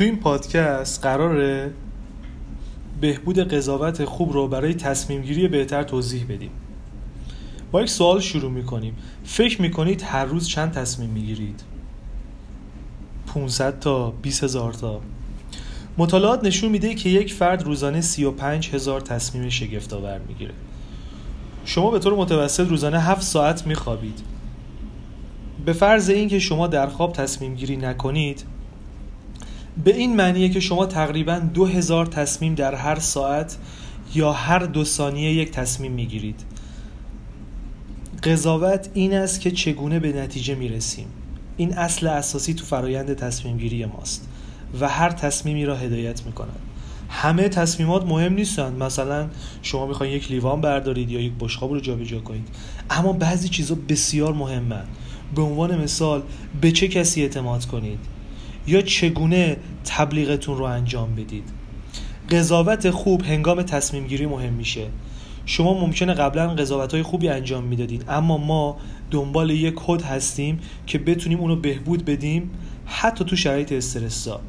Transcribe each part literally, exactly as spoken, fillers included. تو این پادکست قراره بهبود قضاوت خوب رو برای تصمیم گیری بهتر توضیح بدیم. با یک سوال شروع میکنیم. فکر میکنید هر روز چند تصمیم میگیرید؟ پانصد تا، بیست هزار تا؟ مطالعات نشون میده که یک فرد روزانه سی و پنج هزار تصمیم شگفت‌آور میگیره. شما به طور متوسط روزانه هفت ساعت میخوابید. به فرض اینکه شما در خواب تصمیم گیری نکنید، به این معنیه که شما تقریباً دو هزار تصمیم در هر ساعت یا هر دو ثانیه یک تصمیم میگیرید. قضاوت این است که چگونه به نتیجه میرسیم. این اصل اساسی تو فرایند تصمیم گیری ماست و هر تصمیمی را هدایت میکنند. همه تصمیمات مهم نیستند. مثلا شما میخواین یک لیوان بردارید یا یک بشقاب رو جابجا کنید، اما بعضی چیزا بسیار مهمند. به عنوان مثال، به چه کسی اعتماد کنید یا چگونه تبلیغتون رو انجام بدید. قضاوت خوب هنگام تصمیم گیری مهم میشه. شما ممکنه قبلا قضاوت‌های خوبی انجام میدادید، اما ما دنبال یک کد هستیم که بتونیم اونو بهبود بدیم، حتی تو شرایط استرسا.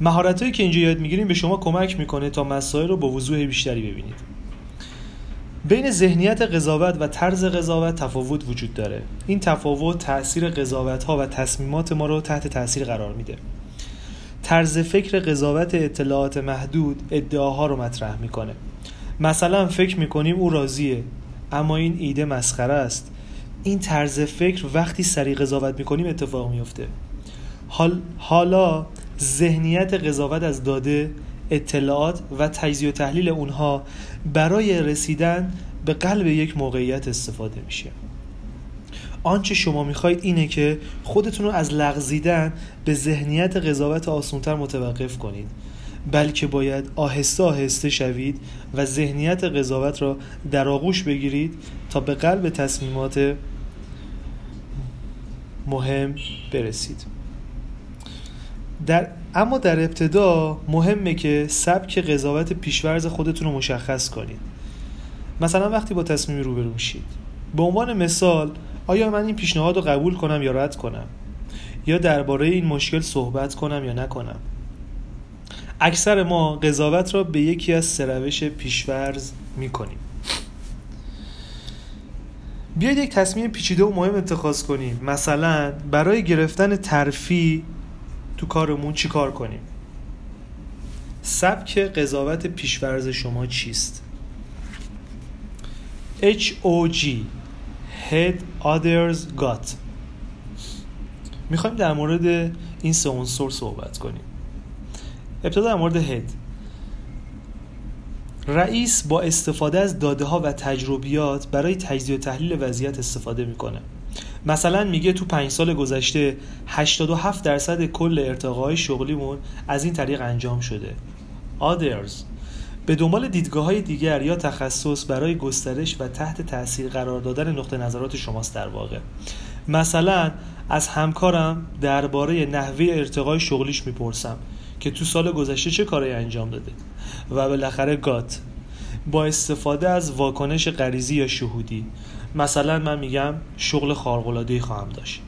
مهارتایی که اینجا یاد میگیریم به شما کمک میکنه تا مسائل رو با وضوح بیشتری ببینید. بین ذهنیت قضاوت و طرز قضاوت تفاوت وجود داره. این تفاوت تأثیر قضاوت‌ها و تصمیمات ما رو تحت تأثیر قرار میده. طرز فکر قضاوت اطلاعات محدود ادعاها رو مطرح میکنه. مثلا فکر میکنیم او راضیه، اما این ایده مسخره است. این طرز فکر وقتی سریع قضاوت میکنیم اتفاق میفته. حال حالا ذهنیت قضاوت از داده، اطلاعات و تجزیه و تحلیل اونها برای رسیدن به قلب یک موقعیت استفاده میشه. آنچه شما میخواید اینه که خودتون رو از لغزیدن به ذهنیت قضاوت آسان‌تر متوقف کنید، بلکه باید آهسته آهسته شوید و ذهنیت قضاوت را در آغوش بگیرید تا به قلب تصمیمات مهم برسید. در اما در ابتدا مهمه که سبک قضاوت پیش‌فرض خودتون رو مشخص کنید. مثلا وقتی با تصمیمی روبرو میشید، به عنوان مثال، آیا من این پیشنهاد رو قبول کنم یا رد کنم؟ یا درباره این مشکل صحبت کنم یا نکنم؟ اکثر ما قضاوت را به یکی از سه روش پیش‌فرض می‌کنیم. بیایید یک تصمیم پیچیده و مهم اتخاذ کنیم. مثلا برای گرفتن ترفیع تو کارمون چی کار کنیم؟ سبک قضاوت پیش‌فرض شما چیست؟ اچ او جی Head Others Got. می‌خوایم در مورد این سه عنصر صحبت کنیم. ابتدا در مورد هد. رئیس با استفاده از داده‌ها و تجربیات برای تجزیه و تحلیل وضعیت استفاده می‌کنه. مثلا میگه تو پنج سال گذشته هشتاد و هفت درصد کل ارتقاهای شغلیمون از این طریق انجام شده. Others به دنبال دیدگاه‌های دیگر یا تخصص برای گسترش و تحت تأثیر قرار دادن نقطه نظرات شماست. در واقع مثلا از همکارم درباره نحوه ارتقای شغلیش میپرسم که تو سال گذشته چه کاری انجام داده و بالاخره گات با استفاده از واکنش غریزی یا شهودی. مثلا من میگم شغل خارق‌العاده‌ای خواهم داشت.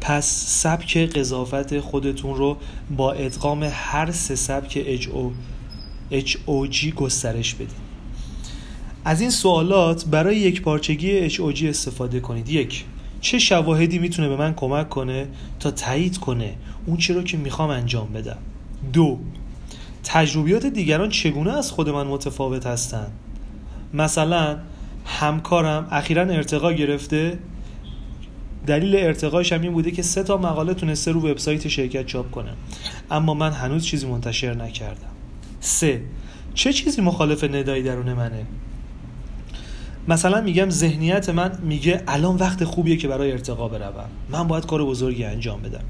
پس سبک قضاوت خودتون رو با ادغام هر سه سبک اچ او اچ او جی گسترش بدید. از این سوالات برای یک پارچگی اچ او جی استفاده کنید. یک، چه شواهدی میتونه به من کمک کنه تا تایید کنه اون چی رو که میخوام انجام بدم؟ دو، تجربیات دیگران چگونه از خود من متفاوت هستن؟ مثلا همکارم اخیراً ارتقا گرفته، دلیل ارتقایش هم این بوده که سه تا مقاله تونسته رو وبسایت شرکت چاپ کنه، اما من هنوز چیزی منتشر نکردم. سه، چه چیزی مخالف ندای درون منه؟ مثلا میگم ذهنیت من میگه الان وقت خوبیه که برای ارتقا بروم، من باید کار بزرگی انجام بدم.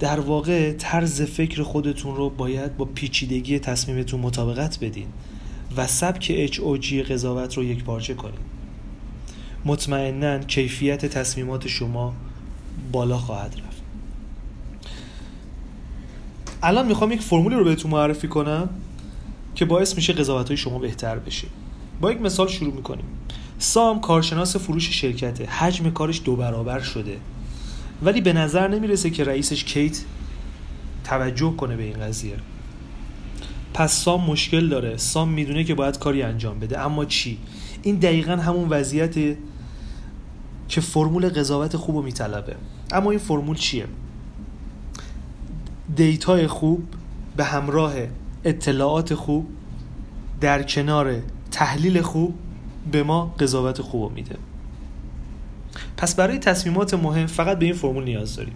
در واقع طرز فکر خودتون رو باید با پیچیدگی تصمیمتون مطابقت بدین و سبک اچ او جی قضاوت رو یک پارچه کنید. مطمئناً کیفیت تصمیمات شما بالا خواهد رفت. الان میخوام یک فرمولی رو بهتون معرفی کنم که باعث میشه قضاوت‌های شما بهتر بشه. با یک مثال شروع میکنیم. سام کارشناس فروش شرکته، حجم کارش دو برابر شده، ولی به نظر نمیرسه که رئیسش کیت توجه کنه به این قضیه. پس سام مشکل داره، سام میدونه که باید کاری انجام بده، اما چی؟ این دقیقا همون وضعیته که فرمول قضاوت خوب رو میطلبه. اما این فرمول چیه؟ دیتای خوب به همراه اطلاعات خوب در کنار تحلیل خوب به ما قضاوت خوب میده. پس برای تصمیمات مهم فقط به این فرمول نیاز داریم.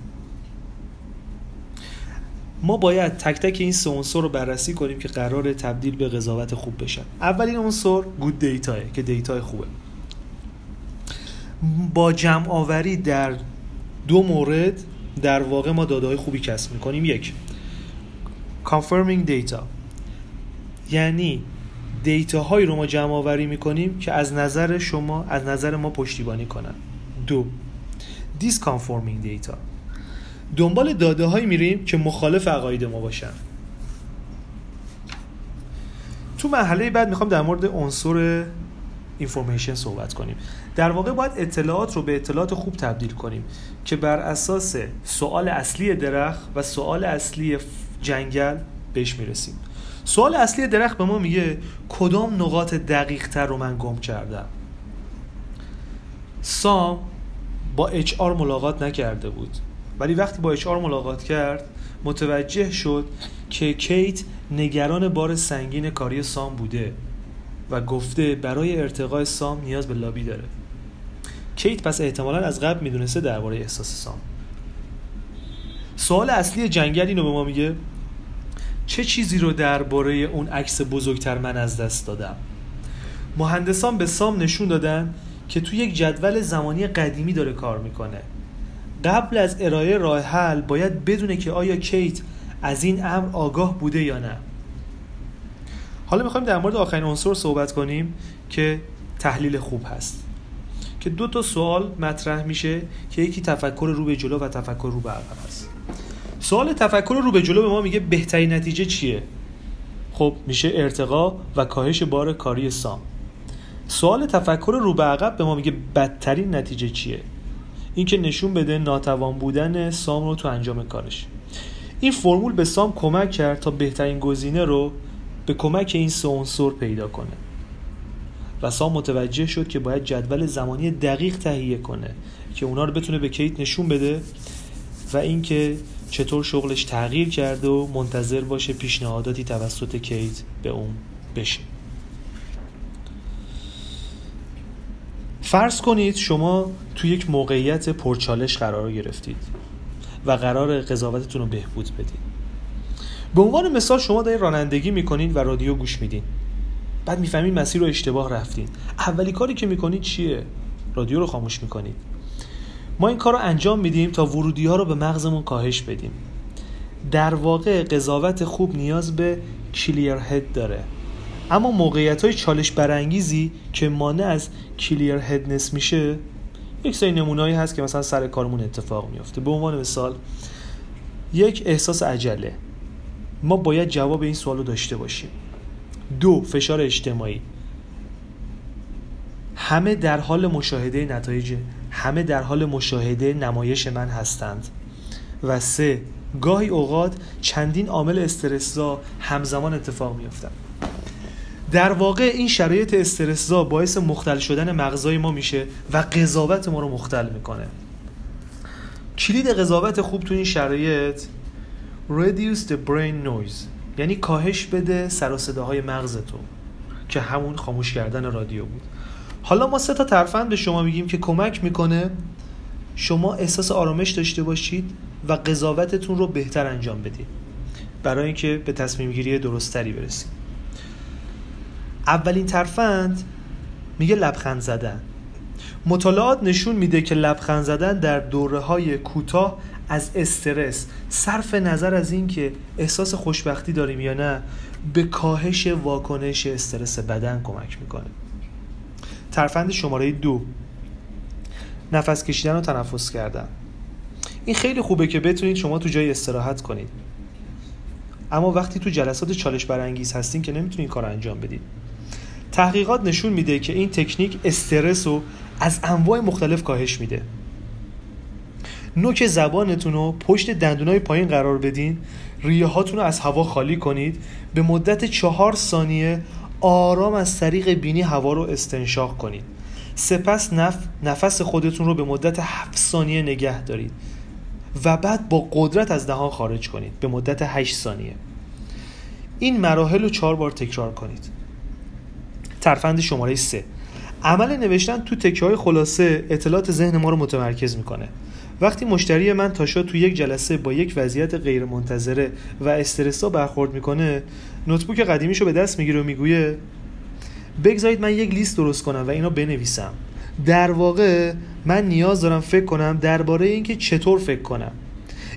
ما باید تک تک این سه عنصر رو بررسی کنیم که قراره تبدیل به قضاوت خوب بشن. اولین عنصر گود دیتاه که دیتای خوبه. با جمع آوری در دو مورد در واقع ما داده‌های خوبی کسب می‌کنیم. یک، confirming data، یعنی دیتاهایی رو ما جمع آوری می‌کنیم که از نظر شما از نظر ما پشتیبانی کنن. دو، disconforming data، دنبال داده‌هایی میریم که مخالف عقاید ما باشن. تو مرحله بعد میخوام در مورد عنصر information صحبت کنیم. در واقع باید اطلاعات رو به اطلاعات خوب تبدیل کنیم که بر اساس سوال اصلی درخت و سوال اصلی جنگل بهش میرسیم. سوال اصلی درخت به ما میگه کدام نقاط دقیق تر رو من گم کردم. سام با اچ آر ملاقات نکرده بود، ولی وقتی با اچ آر ملاقات کرد متوجه شد که کیت نگران بار سنگین کاری سام بوده و گفته برای ارتقای سام نیاز به لابی داره. کیت پس احتمالاً از قبل میدونسته درباره احساس سام. سوال اصلی جنگل اینو به ما میگه چه چیزی رو درباره اون عکس بزرگتر من از دست دادم. مهندسان به سام نشون دادن که تو یک جدول زمانی قدیمی داره کار میکنه. قبل از ارائه راه حل باید بدونه که آیا کیت از این امر آگاه بوده یا نه. حالا میخوایم در مورد آخرین عنصر صحبت کنیم که تحلیل خوب هست، که دو تا سوال مطرح میشه که یکی تفکر رو به جلو و تفکر رو به عقب هست. سوال تفکر رو به جلو به ما میگه بهترین نتیجه چیه؟ خب میشه ارتقا و کاهش بار کاری سام. سوال تفکر رو به عقب به ما میگه بدترین نتیجه چیه؟ این که نشون بده ناتوان بودن سام رو تو انجام کارش. این فرمول به سام کمک کرد تا بهترین گزینه رو به کمک این سه عنصر پیدا کنه و سام متوجه شد که باید جدول زمانی دقیق تهیه کنه که اونا رو بتونه به کیت نشون بده و این که چطور شغلش تغییر کرده و منتظر باشه پیشنهاداتی توسط کیت به اون بشه. فرض کنید شما تو یک موقعیت پرچالش قرار گرفتید و قرار قضاوتتون رو بهبود بدید. به عنوان مثال شما دارید رانندگی میکنین و رادیو گوش میدین. بعد میفهمین مسیر رو اشتباه رفتین. اولی کاری که میکنید چیه؟ رادیو رو خاموش میکنید. ما این کار رو انجام میدیم تا ورودی ها رو به مغزمون کاهش بدیم. در واقع قضاوت خوب نیاز به کلیر هد داره، اما موقعیت های چالش برانگیزی که مانع از کلیر هدنس میشه یک سری نمونه‌ای هست که مثلا سر کارمون اتفاق میفته. به عنوان مثال یک، احساس عجله. ما باید جواب این سوالو داشته باشیم. دو، فشار اجتماعی. همه در حال مشاهده نتایج، همه در حال مشاهده نمایش من هستند. و سه، گاهی اوقات چندین عامل استرس‌زا همزمان اتفاق می‌افتند. در واقع این شرایط استرس‌زا باعث مختل شدن مغزای ما میشه و قضاوت ما رو مختل میکنه. کلید قضاوت خوب تو این شرایط reduce the brain noise، یعنی کاهش بده سر و صداهای مغزتو، که همون خاموش کردن رادیو بود. حالا ما سه تا ترفند به شما میگیم که کمک میکنه شما احساس آرامش داشته باشید و قضاوتتون رو بهتر انجام بدید برای اینکه به تصمیم گیری درستری برسید. اولین ترفند میگه لبخند زدن. مطالعات نشون میده که لبخند زدن در دوره‌های کوتاه از استرس، صرف نظر از این که احساس خوشبختی داریم یا نه، به کاهش واکنش استرس بدن کمک میکنه. ترفند شماره دو، نفس کشیدن و تنفس کردن. این خیلی خوبه که بتونید شما تو جای استراحت کنید، اما وقتی تو جلسات چالش برانگیز هستین که نمیتونین کار انجام بدید. تحقیقات نشون میده که این تکنیک استرس رو از انواع مختلف کاهش میده. نوک زبانتون رو پشت دندونای پایین قرار بدین، ریه هاتون رو از هوا خالی کنید، به مدت چهار ثانیه آرام از طریق بینی هوا رو استنشاق کنید. سپس نف... نفس خودتون رو به مدت هفت ثانیه نگه دارید و بعد با قدرت از دهان خارج کنید به مدت هشت ثانیه. این مراحل رو چهار بار تکرار کنید. ترفند شماره سه، عمل نوشتن تو تکه‌های خلاصه اطلاعات ذهن ما رو متمرکز میکنه. وقتی مشتری من تاشا تو یک جلسه با یک وضعیت غیر منتظره و استرسا برخورد میکنه، نوتبوک قدیمیشو به دست میگیره و میگه بگذارید من یک لیست درست کنم و اینو بنویسم. در واقع من نیاز دارم فکر کنم درباره اینکه چطور فکر کنم.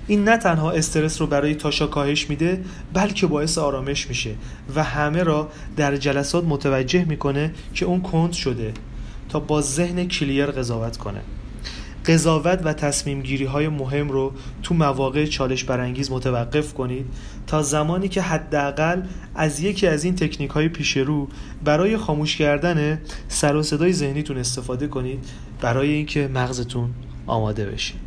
این نه تنها استرس رو برای تاشا کاهش میده، بلکه باعث آرامش میشه و همه را در جلسات متوجه میکنه که اون کند شده تا با ذهن کلیر قضاوت کنه. قضاوت و تصمیم گیری های مهم رو تو مواقع چالش برانگیز متوقف کنید تا زمانی که حداقل از یکی از این تکنیک های پیش رو برای خاموش کردن سر و صدای ذهنیتون استفاده کنید برای اینکه مغزتون آماده بشه.